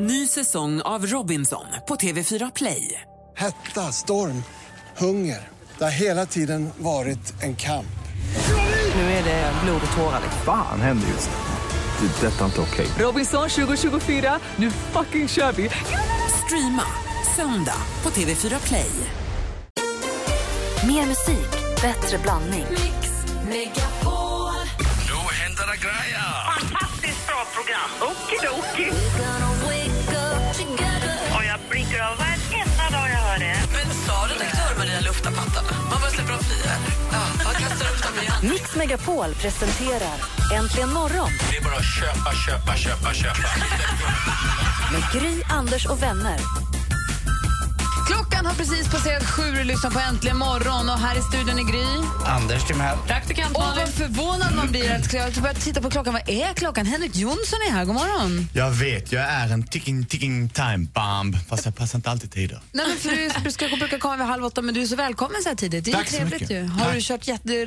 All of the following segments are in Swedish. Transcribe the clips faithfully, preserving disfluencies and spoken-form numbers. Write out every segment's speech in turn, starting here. Ny säsong av Robinson på T V fyra Play. Hetta, storm, hunger. Det har hela tiden varit en kamp. Nu är det blod och tårar. Fan, händer just det. Det är detta inte okej. Robinson tjugo tjugofyra, nu fucking kör vi. Streama söndag på T V fyra Play. Mer musik, bättre blandning. Mix Megapol. Nu händer det grejer. Fantastiskt bra program. Okidoki. Och jag blinkar av varenda dag jag hör det. Men sa redaktör Maria lufta pattarna? Man bara släpper av flyar. Ja, man kastar upp dem igen. Mix Megapol presenterar Äntligen morgon. Det är bara att köpa, köpa, köpa, köpa. Med Gry, Anders och vänner. Klockan har precis passerat sju och lyssnar på Äntligen morgon. Och här i studion är Gry. Anders Timell. Praktikant Malin. Och vad förvånad man blir att jag börjar titta på klockan. Vad är klockan? Henrik Jonsson är här. God morgon. Jag vet, jag är en ticking, ticking time bomb. Fast jag passar inte alltid tider. Nej, men för du ska, brukar komma vid halv åtta, men du är så välkommen så här tidigt. Det är ju trevligt ju. Har Tack. Du kört jätte-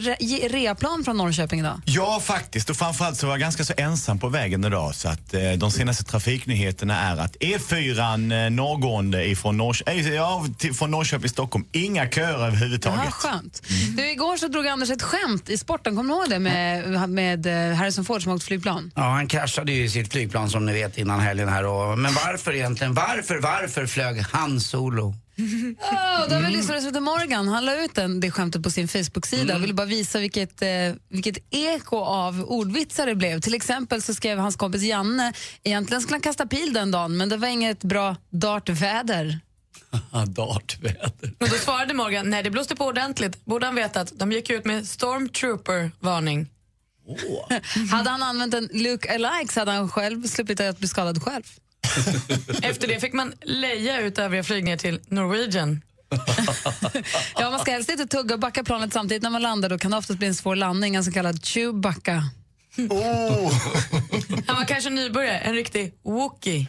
reaplan från Norrköping idag? Ja, faktiskt. Och framförallt så var jag ganska så ensam på vägen idag. Så att eh, de senaste trafiknyheterna är att E fyra eh, norrgående ifrån Norrköping. Ja, Till, från Norrköping i Stockholm. Inga köer överhuvudtaget. Jaha, skönt. Mm. Du, igår så drog Anders ett skämt i sporten. Kommer du ihåg det? Med, med Harrison Ford som åkte flygplan. Ja, han kraschade ju sitt flygplan som ni vet innan helgen här. Och, men varför egentligen? Varför, varför flög han solo? Oh, då har vi lyssnat till Morgan. Han la ut den, det skämtet på sin Facebook-sida. Mm. Jag ville bara visa vilket, eh, vilket eko av ordvitsar det blev. Till exempel så skrev hans kompis Janne, egentligen skulle han kasta pil den dagen, men det var inget bra dartväder. Dartväder. Men då svarade Morgan, nej det blåste på ordentligt. Borde han veta att de gick ut med stormtrooper-varning. Oh. Hade han använt en look-alike så hade han själv sluppit att bli skadad själv. Efter det fick man leja ut övriga flygningar till Norwegian. Ja, man ska helst inte tugga och backa planet samtidigt när man landar. Då kan det oftast bli en svår landning, en så kallad Chewbacca. Oh. Han var kanske nybörjare, en riktig wookie.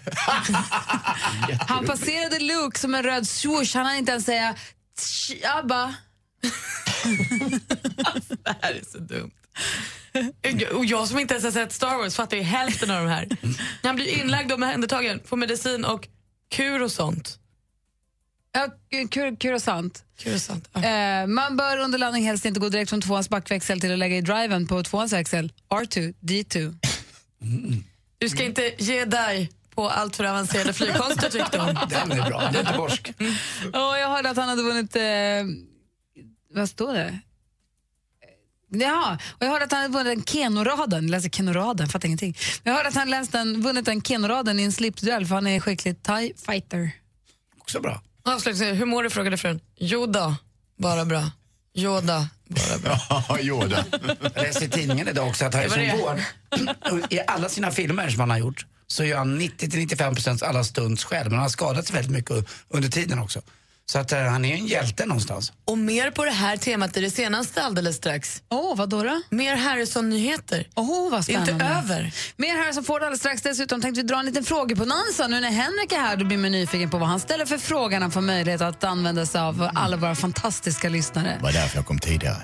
Han passerade Luke som en röd swoosh. Han hann inte ens säga Abba. Det här är så dumt. Och jag som inte ens har sett Star Wars fattar ju hälften av de här. Han blir inlagd och omhändertagen, får medicin och kur och sånt. Ja, kur, kur och sant. Kur och sant. Ja. Eh, man bör under landning helst inte gå direkt från tvåans backväxel till att lägga i driven på tvåans växel. R two D two. Mm. Du ska inte ge dig på allt för avancerade flygkonster, tyckte hon. Den är bra, den är borsk. Mm. Oh, jag hörde att han hade vunnit... Eh, vad står det? Ja, och jag hörde att han hade vunnit en kenoraden. Läser kenoraden, fattar ingenting. Jag hörde att han läste en, vunnit en kenoraden i en slipduell, för han är skicklig Thai fighter. Också bra. Hur mår du, frågade frun. Joda, bara bra. Joda, bara bra. Ja, Joda. Jag läser i tidningen idag också att Harrison Ford i alla sina filmer som han har gjort så gör han nittio till nittiofem procent alla stunts själv. Men han har skadat sig väldigt mycket under tiden också. Så att han är en hjälte någonstans. Och mer på det här temat i det senaste alldeles strax. Åh, oh, vad då då? Mer Harrison-nyheter. Åh, oh, vad spännande. Inte över. Mer Harrison Ford alldeles strax. Dessutom tänkte vi dra en liten frågebonanza. Nu när Henrik är här, då blir man nyfiken på vad han ställer för frågan. Han får möjlighet att använda sig av alla våra fantastiska lyssnare. Vad därför jag kom tidigare.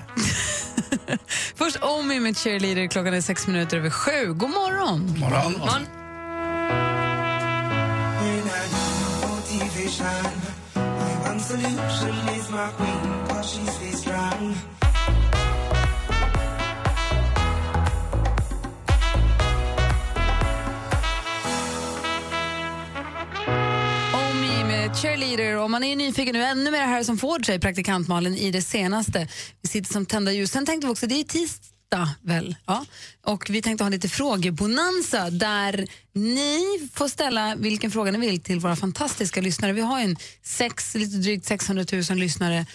Först om i med cheerleader. Klockan är sex minuter över sju. God morgon. God morgon. God morgon. Cheerleader, och man är ju nyfiken nu ännu mer här som Ford, sig praktikant Malin i det senaste. Vi sitter som tända ljus. Sen tänkte vi också, det är ju tisdag väl? Ja. Och vi tänkte ha lite frågebonanza där ni får ställa vilken fråga ni vill till våra fantastiska lyssnare. Vi har ju en sex, lite drygt sexhundratusen lyssnare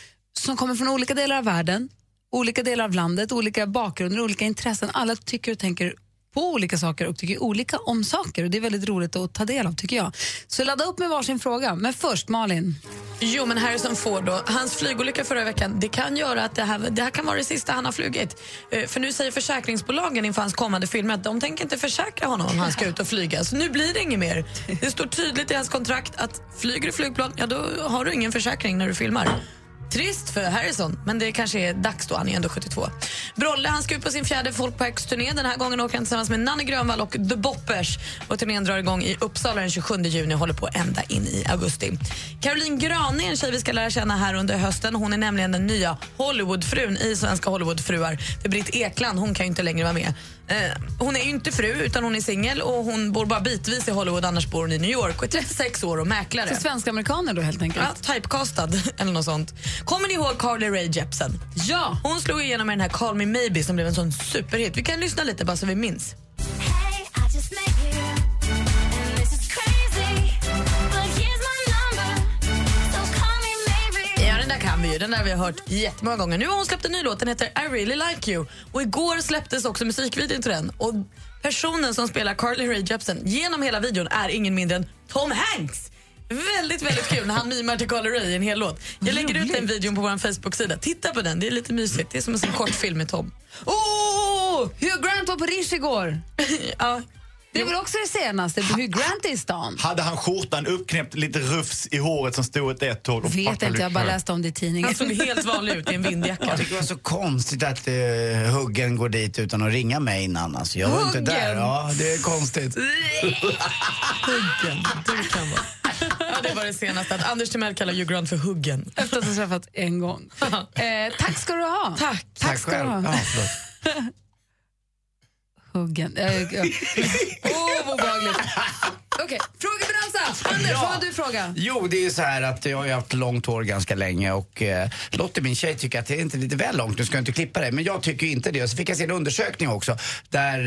som kommer från olika delar av världen, olika delar av landet, olika bakgrunder, olika intressen. Alla tycker och tänker på olika saker och tycker olika om saker. Och det är väldigt roligt att ta del av, tycker jag. Så ladda upp med varsin fråga. Men först, Malin. Jo, men Harrison Ford då. Hans flygolycka förra veckan, det kan göra att det här, det här kan vara det sista han har flugit. För nu säger försäkringsbolagen inför hans kommande filmer att de tänker inte försäkra honom om han ska ut och flyga. Så nu blir det inget mer. Det står tydligt i hans kontrakt att flyger du flygplan, ja då har du ingen försäkring när du filmar. Trist för Harrison, men det kanske är dags då, han är ändå sjuttiotvå. Brolle, han ska ut på sin fjärde folkparksturné. Den här gången åker han tillsammans med Nanne Grönvall och The Boppers. Och turnén drar igång i Uppsala den tjugosjunde juni och håller på ända in i augusti. Caroline Grön är en tjej vi ska lära känna här under hösten. Hon är nämligen den nya Hollywoodfrun i Svenska Hollywoodfruar. För Britt Ekland, hon kan ju inte längre vara med. Hon är ju inte fru utan hon är singel. Och hon bor bara bitvis i Hollywood, annars bor hon i New York. Och är trettiosex år och mäklare. Så svenska amerikaner då helt enkelt? Ja, typecastad eller något sånt. Kommer ni ihåg Carly Rae Jepsen? Ja! Hon slog igenom med den här Call Me Maybe som blev en sån superhit. Vi kan lyssna lite bara så vi minns. Den där vi har hört jättemånga gånger. Nu har hon släppt en ny låt, den heter I Really Like You. Och igår släpptes också musikvideon till den. Och personen som spelar Carly Rae Jepsen genom hela videon är ingen mindre än Tom Hanks. Väldigt, väldigt kul när han mimar till Carly Rae i en hel låt. Jag lägger ut den videon på vår Facebook-sida. Titta på den, det är lite mysigt. Det är som en sån kort film med Tom. Oh! Hugh Grant var på Rische igår. Ja. Det var också det senaste, Hugh Grant är i stan. Hade han skjortan uppknäppt, lite rufs i håret som stod ett ett håll? Vet inte, jag bara läste om det i tidningen. Han såg helt vanlig ut i en vindjacka. Jag tycker det var så konstigt att uh, Huggen går dit utan att ringa mig innan. Alltså, jag var inte där. Ja, det är konstigt. Huggen, det kan vara. Ja, det var det senaste. Att Anders Timell kallar Hugh Grant för Huggen. Efter att ha träffat en gång. eh, tack ska du ha. Tack. Tack, tack ska själv. Du ha. Ja, Huggen. Åh, oh, vad obehagligt. Okej, okay. Fråga Bransa. Anders, ja. Vad har du fråga? Jo, det är så här att jag har haft långt hår ganska länge. Och eh, Lotte, min tjej, tycker att det är inte lite väl långt. Du ska inte klippa det, men jag tycker inte det. Och så fick jag se en undersökning också. Där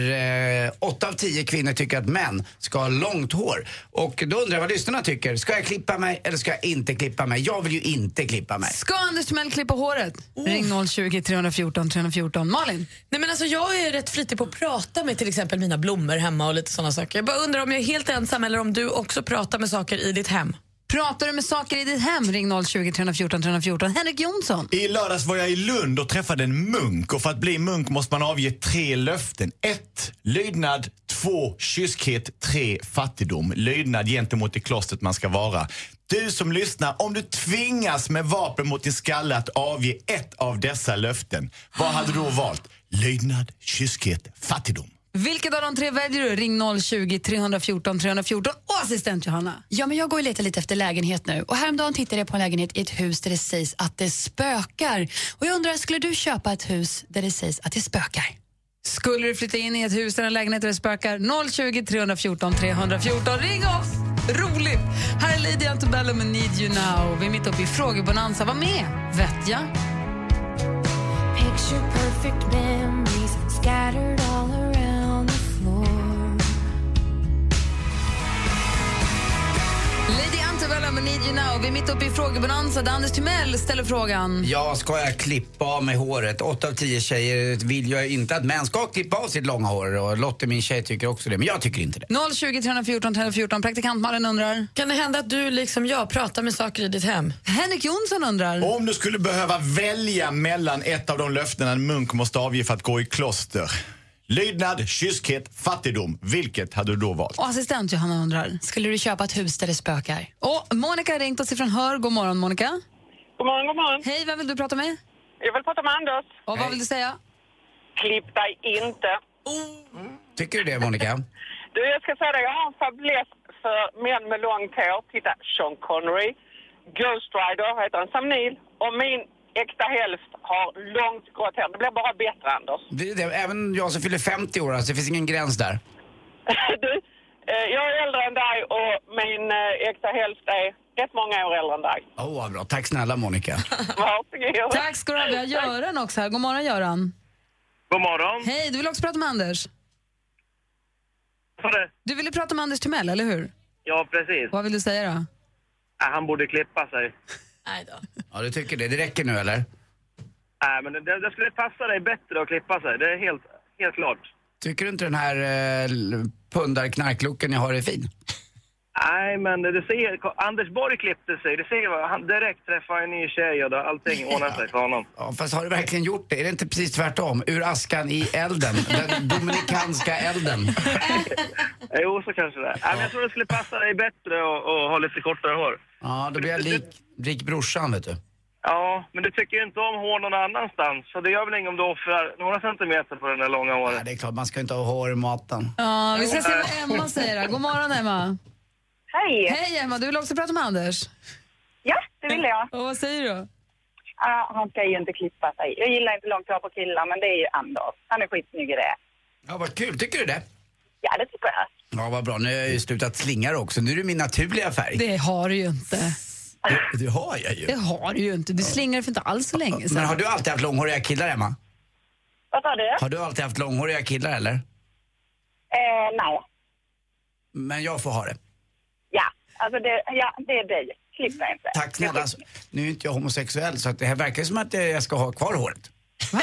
åtta eh, av tio kvinnor tycker att män ska ha långt hår. Och då undrar jag vad lyssnarna tycker. Ska jag klippa mig eller ska jag inte klippa mig? Jag vill ju inte klippa mig. Ska Anders Timell klippa håret? Oh. Ring noll tjugo, tre fjorton, tre fjorton. Malin? Nej, men alltså jag är rätt flitig på att prata med till exempel mina blommor hemma och lite sådana saker. Jag bara undrar om jag är helt ensam eller om du också pratar med saker i ditt hem. Pratar du med saker i ditt hem? Ring noll tjugo, tre fjorton, tre fjorton. Henrik Jonsson. I lördags var jag i Lund och träffade en munk. Och för att bli munk måste man avge tre löften. Ett, lydnad. Två, kyskhet. Tre, fattigdom. Lydnad gentemot det klostret man ska vara. Du som lyssnar, om du tvingas med vapen mot din skalle att avge ett av dessa löften, vad hade du då valt? Lydnad, kyskhet, fattigdom. Vilket av de tre väljer du? Ring noll tjugo, tre fjorton, tre fjorton. Och assistent Johanna. Ja, men jag går ju lite lite efter lägenhet nu. Och häromdagen tittade jag på en lägenhet i ett hus där det sägs att det spökar. Och jag undrar, skulle du köpa ett hus där det sägs att det spökar? Skulle du flytta in i ett hus eller en lägenhet där det spökar? noll tjugo, tre fjorton, tre fjorton. Ring oss! Roligt! Här är Lidia Antobello med Need You Now. Vi är mitt uppe i frågebonanza. Var med, vet jag. Picture perfect memories scattered all around. Lidia Antobello med Need You Now. Vi är mitt uppe i frågebonanza där Anders Timell ställer frågan. Ja, ska jag klippa av mig håret? åtta av tio tjejer vill jag inte att män ska klippa av sitt långa hår. Och Lotte, min tjej, tycker också det. Men jag tycker inte det. noll tjugo, tre fjorton, tre fjorton. Praktikant Malin undrar. Kan det hända att du, liksom jag, pratar med saker i ditt hem? Henrik Jonsson undrar. Om du skulle behöva välja mellan ett av de löften en munk måste avge för att gå i kloster. Lydnad, kyskhet, fattigdom. Vilket hade du då valt? Och assistent Johanna undrar. Skulle du köpa ett hus där det spökar? Och Monica har ringt oss ifrån Hör. God morgon, Monica. God morgon, god morgon. Hej, vem vill du prata med? Jag vill prata med Anders. Och Hej. Vad vill du säga? Klipp dig inte. Mm. Tycker du det, Monica? Du, jag ska säga det. Jag har en fäbless för män med långt hår. Titta, Sean Connery. Ghost Rider heter han, Sam Neill. Och min... äkta hälft har långt grått hår. Det blir bara bättre, Anders. Det, det, även jag som fyller femtio år, alltså, det finns ingen gräns där. Du, eh, jag är äldre än dig och min eh, äkta hälft är rätt många år äldre än dig. Åh, oh, bra. Tack snälla, Monica. Varsågod. Tack ska du ha. Vi har Göran också här. God morgon, Göran. God morgon. Hej, du vill också prata med Anders. Vad är det? Du ville prata med Anders Timell, eller hur? Ja, precis. Vad vill du säga då? Ja, han borde klippa sig. Nej då. Ja, du tycker det. Det räcker nu, eller? Nej, men det, det skulle passa dig bättre att klippa sig. Det är helt, helt klart. Tycker du inte den här eh, pundarknarklocken jag har är fin? Nej, men det ser... Anders Borg klippte sig. Det ser han direkt träffar en ny tjej och då allting ordnar sig för honom. Ja, fast har du verkligen gjort det? Är det inte precis tvärtom? Ur askan i elden. Den dominikanska elden. Jo, så kanske det. Ja. Jag tror det skulle passa dig bättre och, och ha lite kortare hår. Ja, då blir jag lik... Rik brorsan, vet du. Ja, men du tycker ju inte om hår någon annanstans. Så det gör väl inget om du offrar några centimeter på den där långa håret. Nej, det är klart man ska inte ha hår i maten. Ja, vi ska se vad Emma säger då. God morgon, Emma. Hej. Hej, Emma. Du vill också prata med Anders? Ja, det vill jag. Och vad säger du? Ah, han ska ju inte klippa sig. Jag gillar inte långt hår på killar, men det är ju Anders. Han är skitsnygg i det. Ja, vad kul. Tycker du det? Ja, det tycker jag. Ja, vad bra. Nu har jag ju slutat slingar också. Nu är det min naturliga färg. Det har du ju inte. Det, det har jag ju. Det har du ju inte. Du slingar för inte alls så länge. Så. Men har du alltid haft långhåriga killar, Emma? Vad sa du? Har du alltid haft långhåriga killar, eller? Eh, nej. Men jag får ha det. Ja, alltså det, ja, det är dig. Klippa inte. Tack snälla. Alltså, nu är inte jag homosexuell, så att det här verkar som att jag ska ha kvar håret. Va?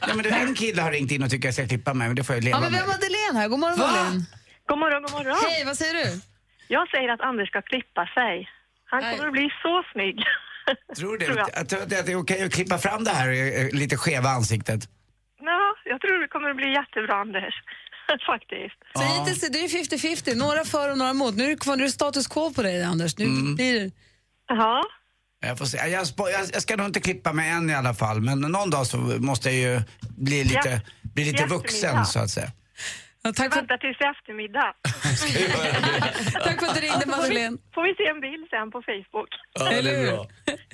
Ja, men en kille har ringt in och tycker jag ska klippa mig, men det får jag leva med. Ja, men vem var Madeleine här? God morgon, Malin. God morgon, god morgon. Hej, vad säger du? Jag säger att Anders ska klippa sig. Han kommer Nej. Att bli så snygg. Tror du tror att det är okej att klippa fram det här lite skeva ansiktet? Ja, jag tror det kommer att bli jättebra, Anders. Faktiskt. Så hittills är det ju fifty fifty. Några för och några mot. Nu är det status quo på dig, Anders. Nu mm. blir det... Jaha. Jag får se. Jag, jag, jag ska nog inte klippa mig än i alla fall. Men någon dag så måste jag ju bli lite, ja. bli lite vuxen, så att säga. Ja, tack för... Vänta tills i eftermiddag. Tack för att du ringde, Marcelin. Får vi se en bild sen på Facebook. Ja, eller hur?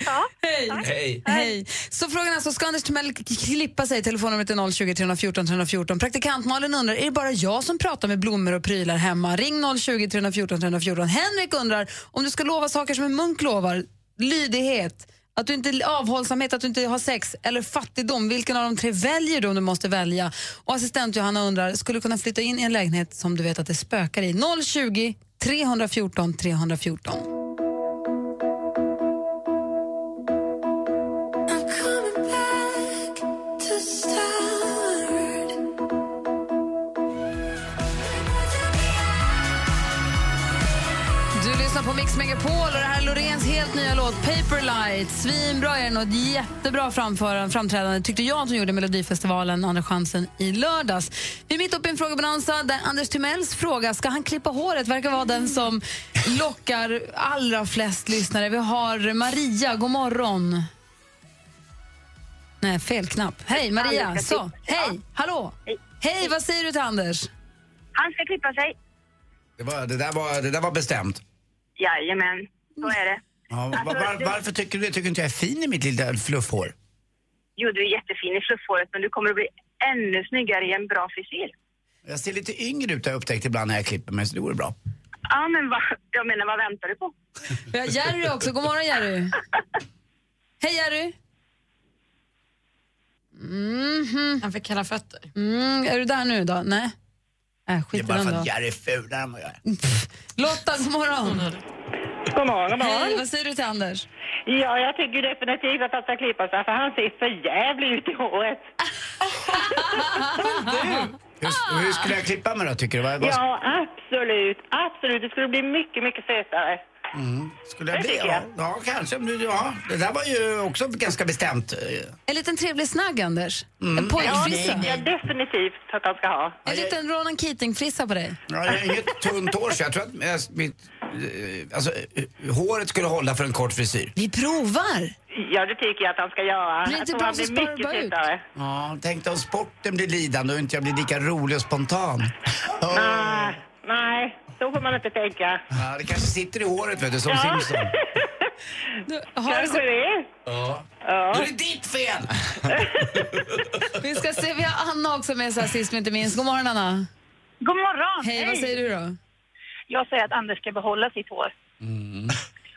Ja, hej. Hej. Hej. Så frågan är alltså, ska Anders Timell klippa sig? Telefonnumret är noll tjugo, tre fjorton, tre fjorton. Praktikant Malin undrar, är det bara jag som pratar med blommor och prylar hemma? Ring noll tjugo, tre fjorton, tre fjorton. Henrik undrar, om du ska lova saker som en munk lovar, lydighet, att du inte avhållsamhet, att du inte har sex eller fattigdom, vilken av de tre väljer du om du måste välja? Och assistent Johanna undrar, skulle du kunna flytta in i en lägenhet som du vet att det spökar i? noll tjugo, tre fjorton, tre fjorton. Du lyssnar på Mix Megapol och det här är Lorens helt nya låt Paperlight. Svinbra är den och ett jättebra framträdande tyckte jag att hon gjorde Melodifestivalen Andra chansen i lördags. Vi är mitt uppe i en frågebonanza där Anders Timells fråga, ska han klippa håret, verkar vara den som lockar allra flest lyssnare. Vi har Maria, god morgon. Nej, fel knapp. Hej Maria, så, hej, hallå. Hej, vad säger du till Anders? Han ska klippa sig. Det, var, det, där, var, det där var bestämt. Jajamän, så är det. Ja, alltså, var, var, varför tycker du det? Tycker inte jag är fin i mitt lilla fluffhår? Jo, du är jättefin i fluffhåret, men du kommer att bli ännu snyggare i en bra frisyr. Jag ser lite yngre ut, jag upptäckt ibland när jag klipper mig, så det går bra. Ja, men va, jag menar, vad väntar du på? Vi har Jerry också, god morgon Jerry. Hej Jerry. Mm-hmm. Han fick kalla fötter. Mm, är du där nu då? Nej. Äh, det är bara för att jag är fulare än vad jag är. Lotta, god morgon. God morgon. Hej, vad säger du till Anders? Ja, jag tycker definitivt att han ska klippa sig, för han ser för jävligt ut i håret. hur, hur skulle jag klippa mig då, tycker du? Var, var... Ja, absolut. Absolut, det skulle bli mycket, mycket sötare. Mm. Skulle jag bli? Ja, ja, kanske. Ja. Det där var ju också ganska bestämt. En liten trevlig snagg, Anders. Mm. En pojkfrissa. Ja, definitivt att han ska ha. En ja, liten jag... Ronan Keating-frissa på dig. Ja, jag är inget tunt hår, så jag tror att jag, mitt, alltså, håret skulle hålla för en kort frisyr. Vi provar! Ja, det tycker jag att han ska göra. Blir inte bra så sparar du bara ut. Ja, tänk dig om sporten blir lidande och inte jag blir lika rolig och spontan. Oh. Nej, nej. Då får man inte tänka. Ja, det kanske sitter i håret, vet du, som ja. Simpson. Du, har kanske du... det? Ja. Ja. Det är ditt fel! Vi ska se, vi har Anna också med sig sist men inte minst. God morgon, Anna. God morgon. Hej, hej, vad säger du då? Jag säger att Anders ska behålla sitt hår. Mm.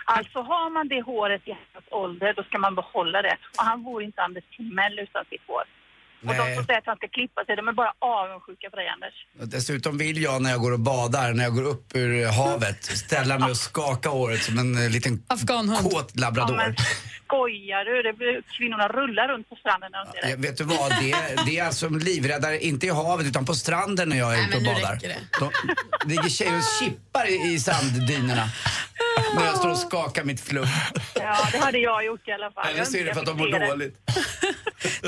Alltså har man det håret i hans ålder, då ska man behålla det. Och han vore inte Anders Timell utan sitt hår. Nej. Och de som säger att han ska klippa sig, de är bara avundsjuka på dig, Anders. Dessutom vill jag när jag går och badar, när jag går upp ur havet, ställa mig och skaka året som en liten afghanhund. Kåt labrador. Ja, men skojar du? Det blir, kvinnorna rullar runt på stranden när de ser det. Ja, vet du vad, det, det är alltså livräddare, inte i havet utan på stranden när jag är ute och badar. Det. De, det ligger tjejer och kippar i, i sanddynerna. När jag står och skakar mitt fluff. Ja, det hade jag gjort i alla fall. Eller så är det för att de mår dåligt.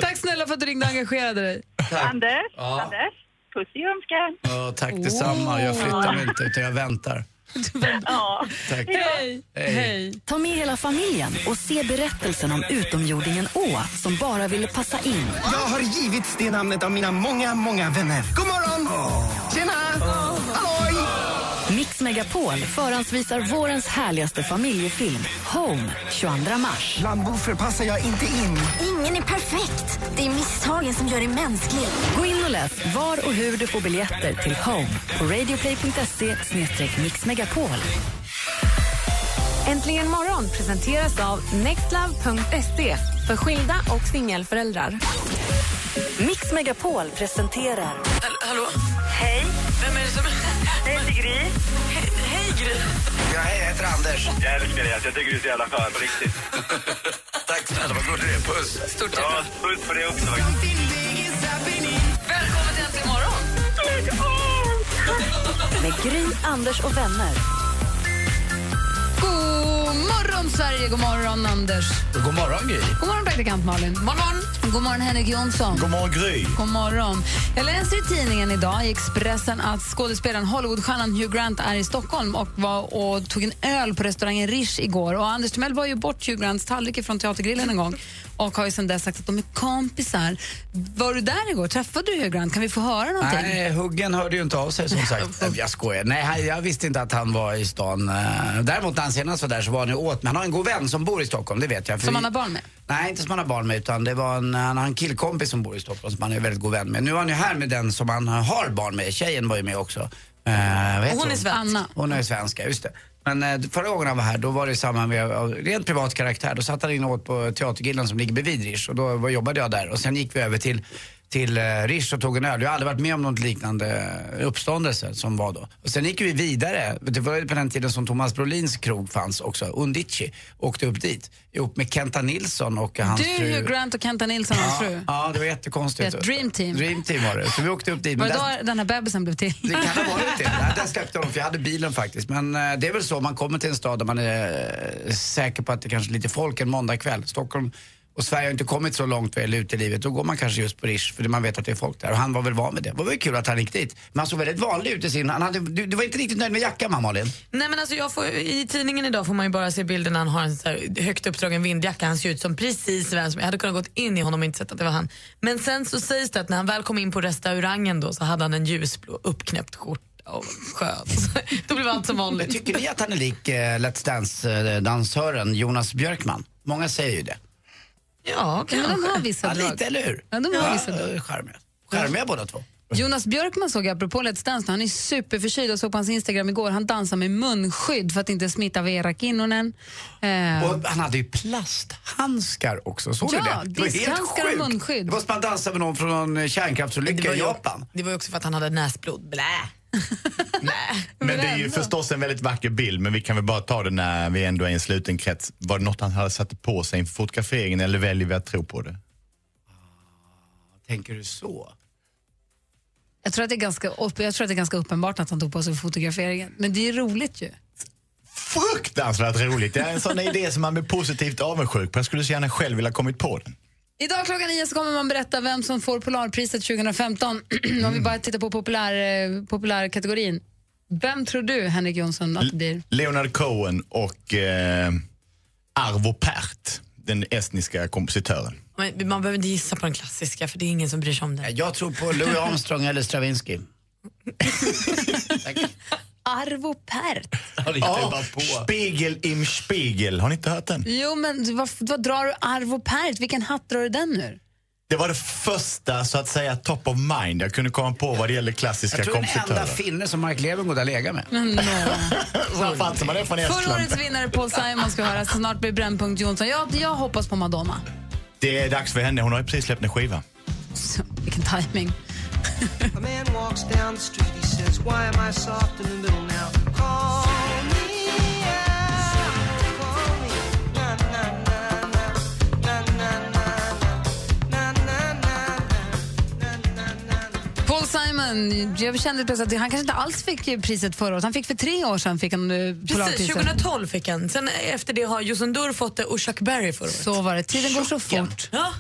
Tack snälla för att du ringde och engagerade dig. Tack. Anders, ja. Anders, puss i önskan. Ja, tack detsamma. Jag flyttar mig inte utan jag väntar. Ja. Tack. Hej. Hej. Hej. Ta med hela familjen och se berättelsen om utomjordingen Å som bara ville passa in. Jag har givits det namnet av mina många, många vänner. God morgon! Oh. Tjena! Oh. Halloj! Mix Megapol förhandsvisar vårens härligaste familjefilm, Home, tjugoandra mars. Landbofer passar jag inte in. Ingen är perfekt. Det är misstagen som gör det mänskligt. Gå in och läs var och hur du får biljetter till Home på radioplay punkt se snedstreck mix megapol. Äntligen morgon presenteras av nextlove punkt se för skilda och singelföräldrar. Mix Megapol presenterar... Hallå? Hej. Vem är det som... Hej, det är Gry. Hej, hej Gry. Ja, hej, jag heter Anders. Jag älskar dig, jag tycker du är så jävla skön på riktigt. Tack snälla, vad god du är. Puss. Stort tack. Ja, puss för det också. Välkommen till Äntligen morgon. Lägg av. Med Gry, Anders och vänner. God morgon Sverige, god morgon Anders. God morgon Gry. God morgon praktikant Malin. God morgon. God morgon Henrik Jonsson. God morgon Gry. God morgon. Jag läser i tidningen idag i Expressen att skådespelaren Hollywoodstjärnan Hugh Grant är i Stockholm och var och tog en öl på restaurangen Rische igår. Och Anders Timell var ju bort Hugh Grants tallrik från teatergrillen en gång och har ju sedan dess sagt att de är kompisar. Var du där igår? Träffade du Hugh Grant? Kan vi få höra någonting? Nej, Huggen hörde ju inte av sig som sagt. Jag skojar. Nej, jag visste inte att han var i stan. Däremot han senast var där så var han ju åt. Men han har en god vän som bor i Stockholm, det vet jag. För som han har barn med? Nej, inte som han har barn med, utan det var en, han har en killkompis som bor i Stockholm som han är väldigt god vän med. Nu är han ju här med den som han har barn med. Tjejen var ju med också. Uh, hon, hon är svensk. Anna. Hon är svenska, just det. Men uh, förra gången han var här, då var det samma med uh, rent privat karaktär. Då satt han in åt på teatergillen som ligger bredvid Rish. Och då var, jobbade jag där. Och sen gick vi över till, till uh, Rish och tog en öl. Jag har aldrig varit med om något liknande uppståndelse som var då. Och sen gick vi vidare. Det var på den tiden som Thomas Brolins krog fanns också. Undici åkte upp dit. Ihop med Kenta Nilsson och hans du, fru. Du, Grant och Kenta Nilsson och hans fru. Ja, det var jättekonstigt. Det var ett dream team. Dream team var det. Så vi åkte upp dit. Var det där... då den här bebisen blev till? Det kan ha varit det. Nej, den släppte honom för jag hade bilen faktiskt. Men äh, det är väl så, man kommer till en stad där man är äh, säker på att det kanske är lite folk en måndag kväll. Stockholm och Sverige har inte kommit så långt väl ut i livet. Då går man kanske just på Rish, för man vet att det är folk där. Och han var väl van med det. Det var väl kul att han gick dit. Men han såg väldigt vanlig ut i sin... Han hade, du, du var inte riktigt nöjd med jackan, mamma Malin. Nej, men alltså jag får, i tidningen idag får man ju bara se bilden när han har en så här högt uppdragen vindjacka. Han ser ut som precis vem som... Jag hade kunnat gått in i honom och inte sett att det var han. Men sen så sägs det att när han väl kom in på restaurangen då så hade han en ljusblå uppknäppt skjort. Oh, skönt. Då blev allt som vanligt. Tycker ni att han är lik eh, Let's Dance-dansören Jonas Björkman? Många säger ju det. Ja, kan ja, de har vissa drag. Ja, lite, eller hur? Ja, de har ja, vissa drag. Charmiga. Charmiga båda två. Jonas Björkman såg jag apropå Let's Dance. Han är superförkyld och såg på hans Instagram igår. Han dansar med munskydd för att inte smitta verakinnonen. Eh. Och han hade ju plasthandskar också. Såg ja, du det? Det var helt sjukt. Och munskydd. Det var som att han dansade med någon från någon kärnkraftsolycka i Japan. Det var ju också för att han hade näsblod. Blä. Nej, men, men det är ju förstås en väldigt vacker bild. Men vi kan väl bara ta det när vi ändå är i en sluten krets. Var det något han hade satt på sig inför fotograferingen? Eller väljer vi att tro på det? Tänker du så? Jag tror att det är ganska, jag tror att det är ganska uppenbart att han tog på sig fotograferingen. Men det är roligt ju. Fruktansvärt roligt. Det är en sån idé som man blir positivt avundsjuk på. Jag skulle så gärna själv vilja kommit på den. Idag klockan nio så kommer man berätta vem som får Polarpriset tjugo femton. Mm. Om vi bara tittar på populär, populärkategorin. Vem tror du, Henrik Jonsson, att det blir? Leonard Cohen och eh, Arvo Pärt, den estniska kompositören. Men man behöver inte gissa på den klassiska, för det är ingen som bryr sig om det. Jag tror på Louis Armstrong eller Stravinsky. Tack. Arvo Pärt. Ja, Spiegel im Spiegel. Har ni inte hört den? Jo, men vad, vad drar du Arvo Pärt? Vilken hatt drar du den nu? Det var det första, så att säga, top of mind. Jag kunde komma på vad det gäller klassiska kompositörer. Jag tror den enda finne som Mark Levengood går att lägga med. Mm, förra årets vinnare Paul Simon ska höra. Snart blir Brännpunkt Jonsson. Jag, jag hoppas på Madonna. Det är dags för henne. Hon har ju precis släppt en skiva. Så, vilken timing. A man walks down the street, he says, why am I soft in the middle now? Call me out, call me. Na na na na, na na na na, na na na na. Paul Simon, jag kände plötsligt att han kanske inte alls fick priset förra året. Han fick för tre år sedan fick han Polarpriset. Precis, tjugo tolv fick han. Sen efter det har Jusundor fått det och Chuck Berry förra året. Så var det, tiden går så fort. Ja.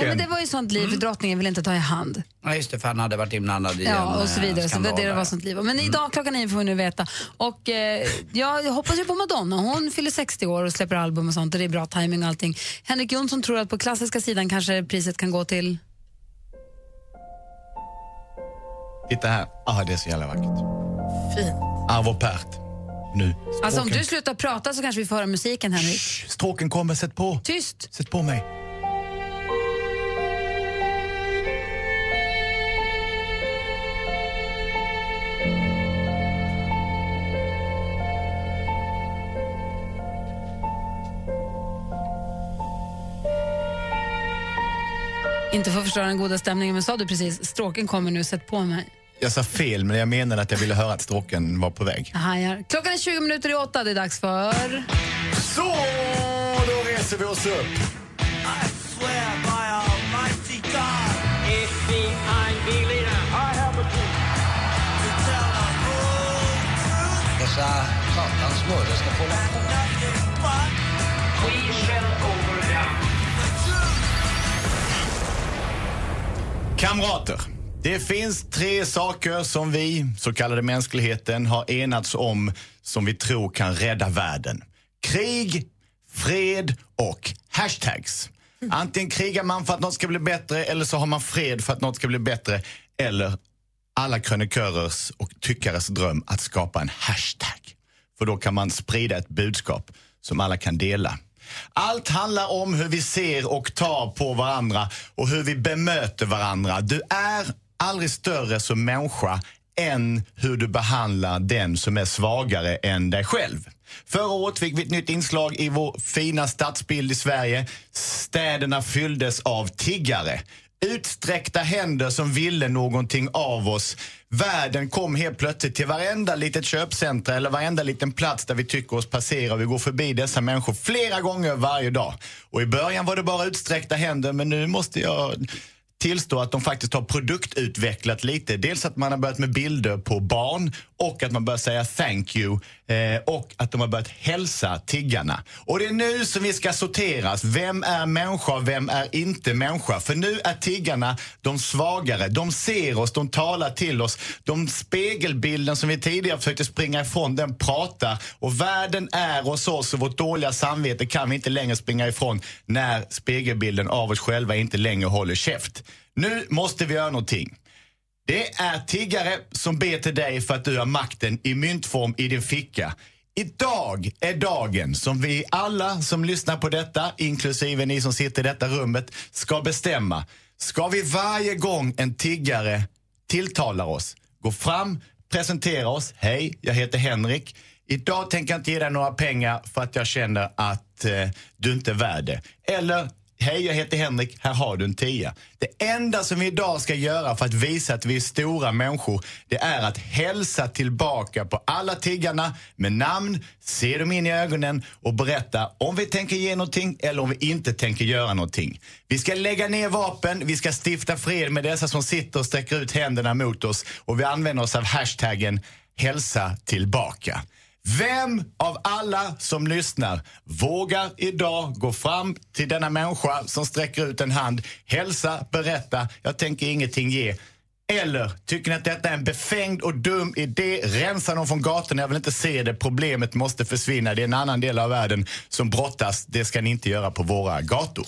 Ja, men det var ju sånt liv, för drottningen ville inte ta i hand. Ja, just det, för han hade varit inblandad i ja, en och så vidare, skandal. Så det, det var sånt liv. Men mm. idag klockan nio får vi nu veta. Och eh, jag hoppas ju på Madonna. Hon fyller sextio år och släpper album och sånt, och det är bra timing och allting. Henrik Jonsson tror att på klassiska sidan kanske priset kan gå till... Titta här. Ah, det är så jävla vackert. Fint. Arvo Pärt. Nu. Alltså om du slutar prata så kanske vi får höra musiken, Henrik. Shh, stråken kommer, sätt på. Tyst. Sätt på mig. Inte för att förstöra den goda stämningen, men sa du precis, stråken kommer nu, sätt på mig. Jag sa fel, men jag menade att jag ville höra att stråken var på väg. Aha, ja. Klockan är tjugo minuter i åtta, det är dags för... Så, då reser vi oss upp. I swear by almighty God. If the unbeliever, I have a dream. To tell a whole truth. Dessa satans mördare ska få lämna. Kamrater, det finns tre saker som vi, så kallade mänskligheten, har enats om som vi tror kan rädda världen. Krig, fred och hashtags. Antingen krigar man för att något ska bli bättre, eller så har man fred för att något ska bli bättre, eller alla krönikörers och tyckares dröm att skapa en hashtag. För då kan man sprida ett budskap som alla kan dela. Allt handlar om hur vi ser och tar på varandra och hur vi bemöter varandra. Du är aldrig större som människa än hur du behandlar den som är svagare än dig själv. Förra året fick vi ett nytt inslag i vår fina stadsbild i Sverige. Städerna fylldes av tiggare. Utsträckta händer som ville någonting av oss. Världen kom helt plötsligt till varenda litet köpcentra eller varenda liten plats där vi tycker oss passera. Vi går förbi dessa människor flera gånger varje dag. Och i början var det bara utsträckta händer, men nu måste jag tillstå att de faktiskt har produktutvecklat lite. Dels att man har börjat med bilder på barn och att man börjar säga thank you eh, och att de har börjat hälsa tiggarna. Och det är nu som vi ska sorteras. Vem är människa, vem är inte människa? För nu är tiggarna de svagare. De ser oss, de talar till oss. De spegelbilden som vi tidigare försökte springa ifrån, den pratar. Och världen är oss oss och vårt dåliga samvete kan vi inte längre springa ifrån när spegelbilden av oss själva inte längre håller käft. Nu måste vi göra någonting. Det är tiggare som ber till dig för att du har makten i myntform i din ficka. Idag är dagen som vi alla som lyssnar på detta, inklusive ni som sitter i detta rummet, ska bestämma. Ska vi varje gång en tiggare tilltalar oss, gå fram, presentera oss. Hej, jag heter Henrik. Idag tänker jag inte ge dig några pengar för att jag känner att eh, du inte är värd det. Eller... Hej, jag heter Henrik, här har du en tia. Det enda som vi idag ska göra för att visa att vi är stora människor, det är att hälsa tillbaka på alla tiggarna med namn, se dem in i ögonen och berätta om vi tänker ge någonting eller om vi inte tänker göra någonting. Vi ska lägga ner vapen, vi ska stifta fred med dessa som sitter och sträcker ut händerna mot oss, och vi använder oss av hashtaggen hälsa tillbaka. Vem av alla som lyssnar vågar idag gå fram till denna människa som sträcker ut en hand, hälsa, berätta, jag tänker ingenting ge? Eller tycker ni att detta är en befängd och dum idé? Rensa någon från gatorna, jag vill inte se det. Problemet måste försvinna, det är en annan del av världen som brottas. Det ska ni inte göra på våra gator.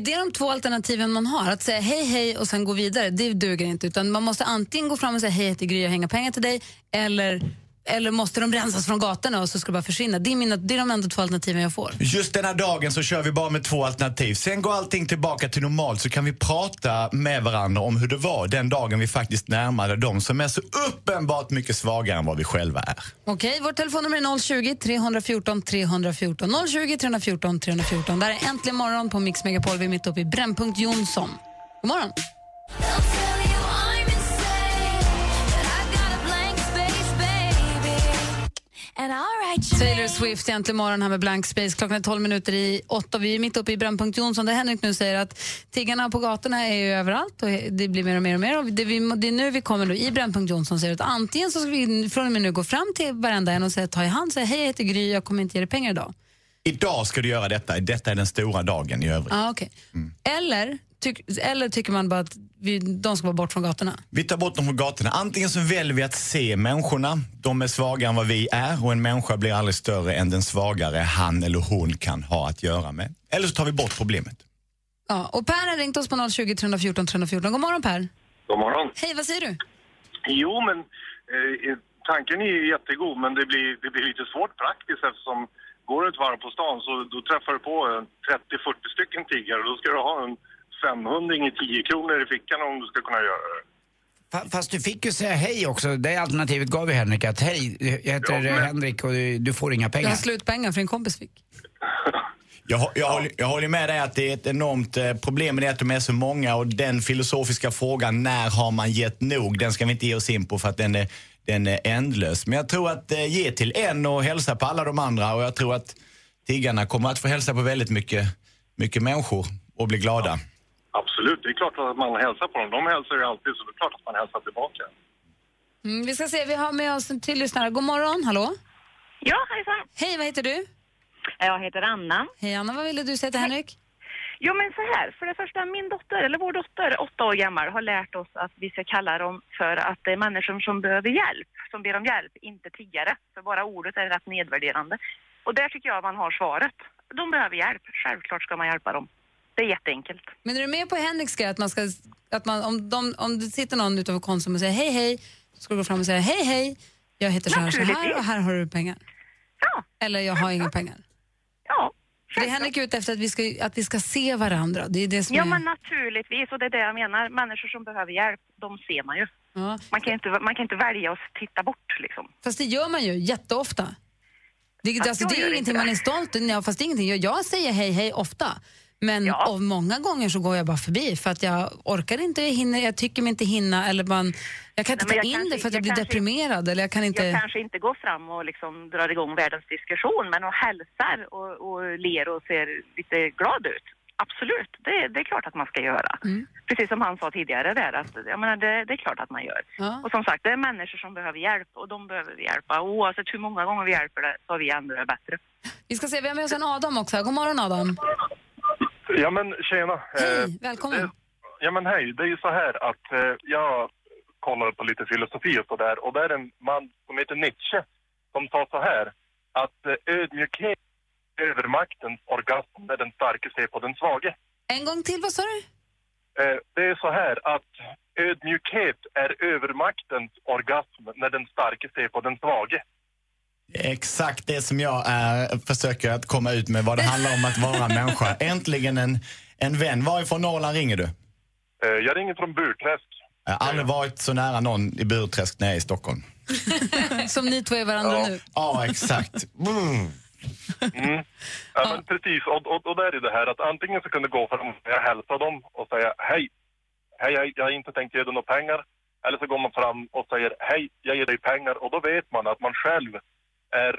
Det är de två alternativen man har. Att säga hej, hej och sen gå vidare, det duger inte. Utan man måste antingen gå fram och säga hej, jag heter Gry och hänga pengar till dig. Eller... Eller måste de rensas från gatorna och så ska det bara försvinna? Det är, mina, det är de enda två alternativen jag får. Just den här dagen så kör vi bara med två alternativ. Sen går allting tillbaka till normalt, så kan vi prata med varandra om hur det var den dagen vi faktiskt närmade de som är så uppenbart mycket svagare än vad vi själva är. Okej, okay, vårt telefonnummer är noll tjugo, tre fjorton, tre fjorton. noll tjugo, tre fjorton, tre fjorton. Där är äntligen morgon på Mix Megapol. Vi är mitt uppe i Brännpunkt Jonsson. God morgon. Taylor Swift egentligen morgon här med Blank Space. Klockan är tolv minuter i åtta. Vi är mitt uppe i Brännpunkt Jonsson, där Henrik nu säger att tiggarna på gatorna är ju överallt och det blir mer och mer och mer. Och det, vi, det är nu vi kommer då i Brännpunkt Jonsson, säger att antingen så ska vi från och med nu gå fram till varenda en och säga ta i hand, säga hej, jag heter Gry, jag kommer inte ge dig pengar idag. idag ska du göra detta. Detta är den stora dagen i övrigt. Ah, okay. mm. Eller... Eller tycker man bara att vi, de ska vara bort från gatorna? Vi tar bort dem från gatorna. Antingen så väljer vi att se människorna. De är svagare än vad vi är. Och en människa blir aldrig större än den svagare han eller hon kan ha att göra med. Eller så tar vi bort problemet. Ja, och Per har ringt oss på noll tjugo, tre fjorton, tre fjorton. God morgon, Per. God morgon. Hej, vad säger du? Jo, men eh, tanken är ju jättegod. Men det blir, det blir lite svårt praktiskt eftersom går du ett varv på stan så då träffar du på trettio till fyrtio stycken tiggare. Och då ska du ha en femhundring i tio kronor i fickan om du ska kunna göra det. Fast du fick ju säga hej också. Det alternativet gav ju Henrik att hej, jag heter ja, men... Henrik och du, du får inga pengar. Jag har slutpengar för en kompis fick. jag, jag, jag, håller, jag håller med dig att det är ett enormt eh, problem med att de är så många och den filosofiska frågan när har man gett nog, den ska vi inte ge oss in på för att den är, den är ändlös. Men jag tror att eh, ge till en och hälsa på alla de andra och jag tror att tiggarna kommer att få hälsa på väldigt mycket, mycket människor och bli glada. Ja. Absolut, det är klart att man hälsar på dem. De hälsar ju alltid, så det är klart att man hälsar tillbaka. Mm, vi ska se, vi har med oss en till lyssnare. God morgon, hallå? Ja, hejsan. Hej, vad heter du? Jag heter Anna. Hej Anna, vad ville du säga till Henrik? Jo, men så här, för det första, min dotter, eller vår dotter, åtta år gammal, har lärt oss att vi ska kalla dem för att det är människor som behöver hjälp, som ber om hjälp, inte tiggare. För bara ordet är rätt nedvärderande. Och där tycker jag man har svaret. De behöver hjälp, självklart ska man hjälpa dem. Det är jätteenkelt. Men är du med på Henriks grej att man ska, att man, om, de, om det sitter någon utanför Konsum och säger hej hej, så ska du gå fram och säga hej hej, jag heter så här, så här och här har du pengar. Ja. Eller jag har ja. inga pengar. Ja. Det är Henrik ute efter att vi, ska, att vi ska se varandra. Det är det som ja är... men naturligtvis, och det är det jag menar. Människor som behöver hjälp, de ser man ju. Ja. Man, kan inte, man kan inte välja att titta bort liksom. Fast det gör man ju jätteofta. Det, alltså, det är ju ingenting det. Man är stolt ja, fast det är ingenting. Jag, jag säger hej hej ofta. Men ja. av många gånger så går jag bara förbi för att jag orkar inte, jag hinner, jag tycker mig inte hinna eller man, jag kan inte Nej, ta in kanske, det för att jag, jag blir kanske, deprimerad eller jag kan inte... Jag kanske inte går fram och liksom drar igång världens diskussion men och hälsar och, och ler och ser lite glad ut. Absolut, det, det är klart att man ska göra. Mm. Precis som han sa tidigare där, att jag menar, det, det är klart att man gör. Ja. Och som sagt, det är människor som behöver hjälp och de behöver vi hjälpa. Oavsett hur många gånger vi hjälper det så har vi ändå det bättre. Vi ska se, vi har med oss en Adam också. God morgon Adam. Ja men tjena. Hej, välkommen. Det, ja men hej, det är ju så här att eh, jag kollar på lite filosofi och så där. Och det är en man som heter Nietzsche som sa så här att eh, ödmjukhet övermaktens orgasm är den starke ser på den svage. En gång till, vad sa du? Eh, det är så här att ödmjukhet är övermaktens orgasm när den starke ser på den svage. Exakt det som jag äh, försöker att komma ut med. Vad det handlar om att vara människa. Äntligen en, en vän. Varifrån Norrland ringer du? Jag ringer från Burträsk. Jag har aldrig varit så nära någon i Burträsk när jag är i Stockholm. Som ni två är varandra ja. nu. Ja, exakt. Mm. Mm. Ja, men precis. Och, och, och där är det här att antingen så kan du gå fram och hälsa dem och säga hej. Hej, hej, jag har inte tänkt ge dig några pengar. Eller så går man fram och säger hej, jag ger dig pengar. Och då vet man att man själv Är,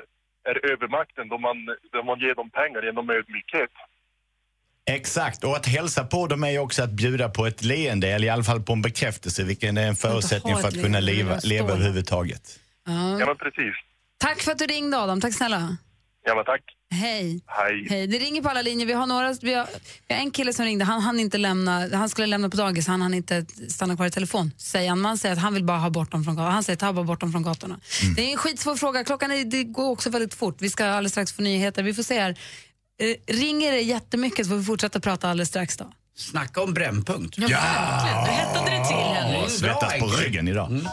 är övermakten då man, då man ger dem pengar genom ödmjukhet. Exakt, och att hälsa på dem är ju också att bjuda på ett leende eller i alla fall på en bekräftelse, vilken är en förutsättning för att leende, kunna leva, leva överhuvudtaget. Ja. Ja, men precis. Tack för att du ringde Adam, tack snälla. Ja, men tack. Hej. Hej. Hej. Det ringer på alla linjer. Vi har några, vi har, vi har en kille som ringde, han hann inte lämna, han skulle lämna på dagis, han hann inte stanna kvar i telefon. Säger han, man säger att han vill bara ha bort dem från gatorna. Han säger ta bara bort dem från gatorna. Mm. Det är en skitsvår fråga. Klockan är, det går också väldigt fort. Vi ska alldeles strax få nyheter. Vi får se här. Eh, ringer det jättemycket så får vi fortsätta prata alldeles strax då. Snacka om brännpunkt. Ja, ja. Verkligen. Du hettade det till Henrik. Svettas på ryggen idag. Mm.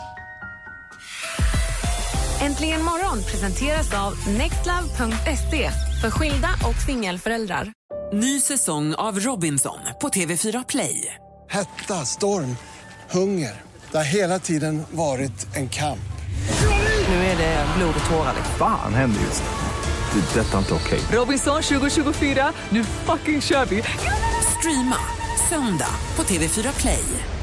Äntligen morgon presenteras av Nextlove punkt se för skilda och singelföräldrar. Ny säsong av Robinson på T V fyra Play. Hetta, storm, hunger. Det har hela tiden varit en kamp. Nu är det blod och tårar. Fan händer just det. Det är detta inte okej. Okay. Robinson tjugo tjugofyra, nu fucking kör vi. Streama söndag på T V fyra Play.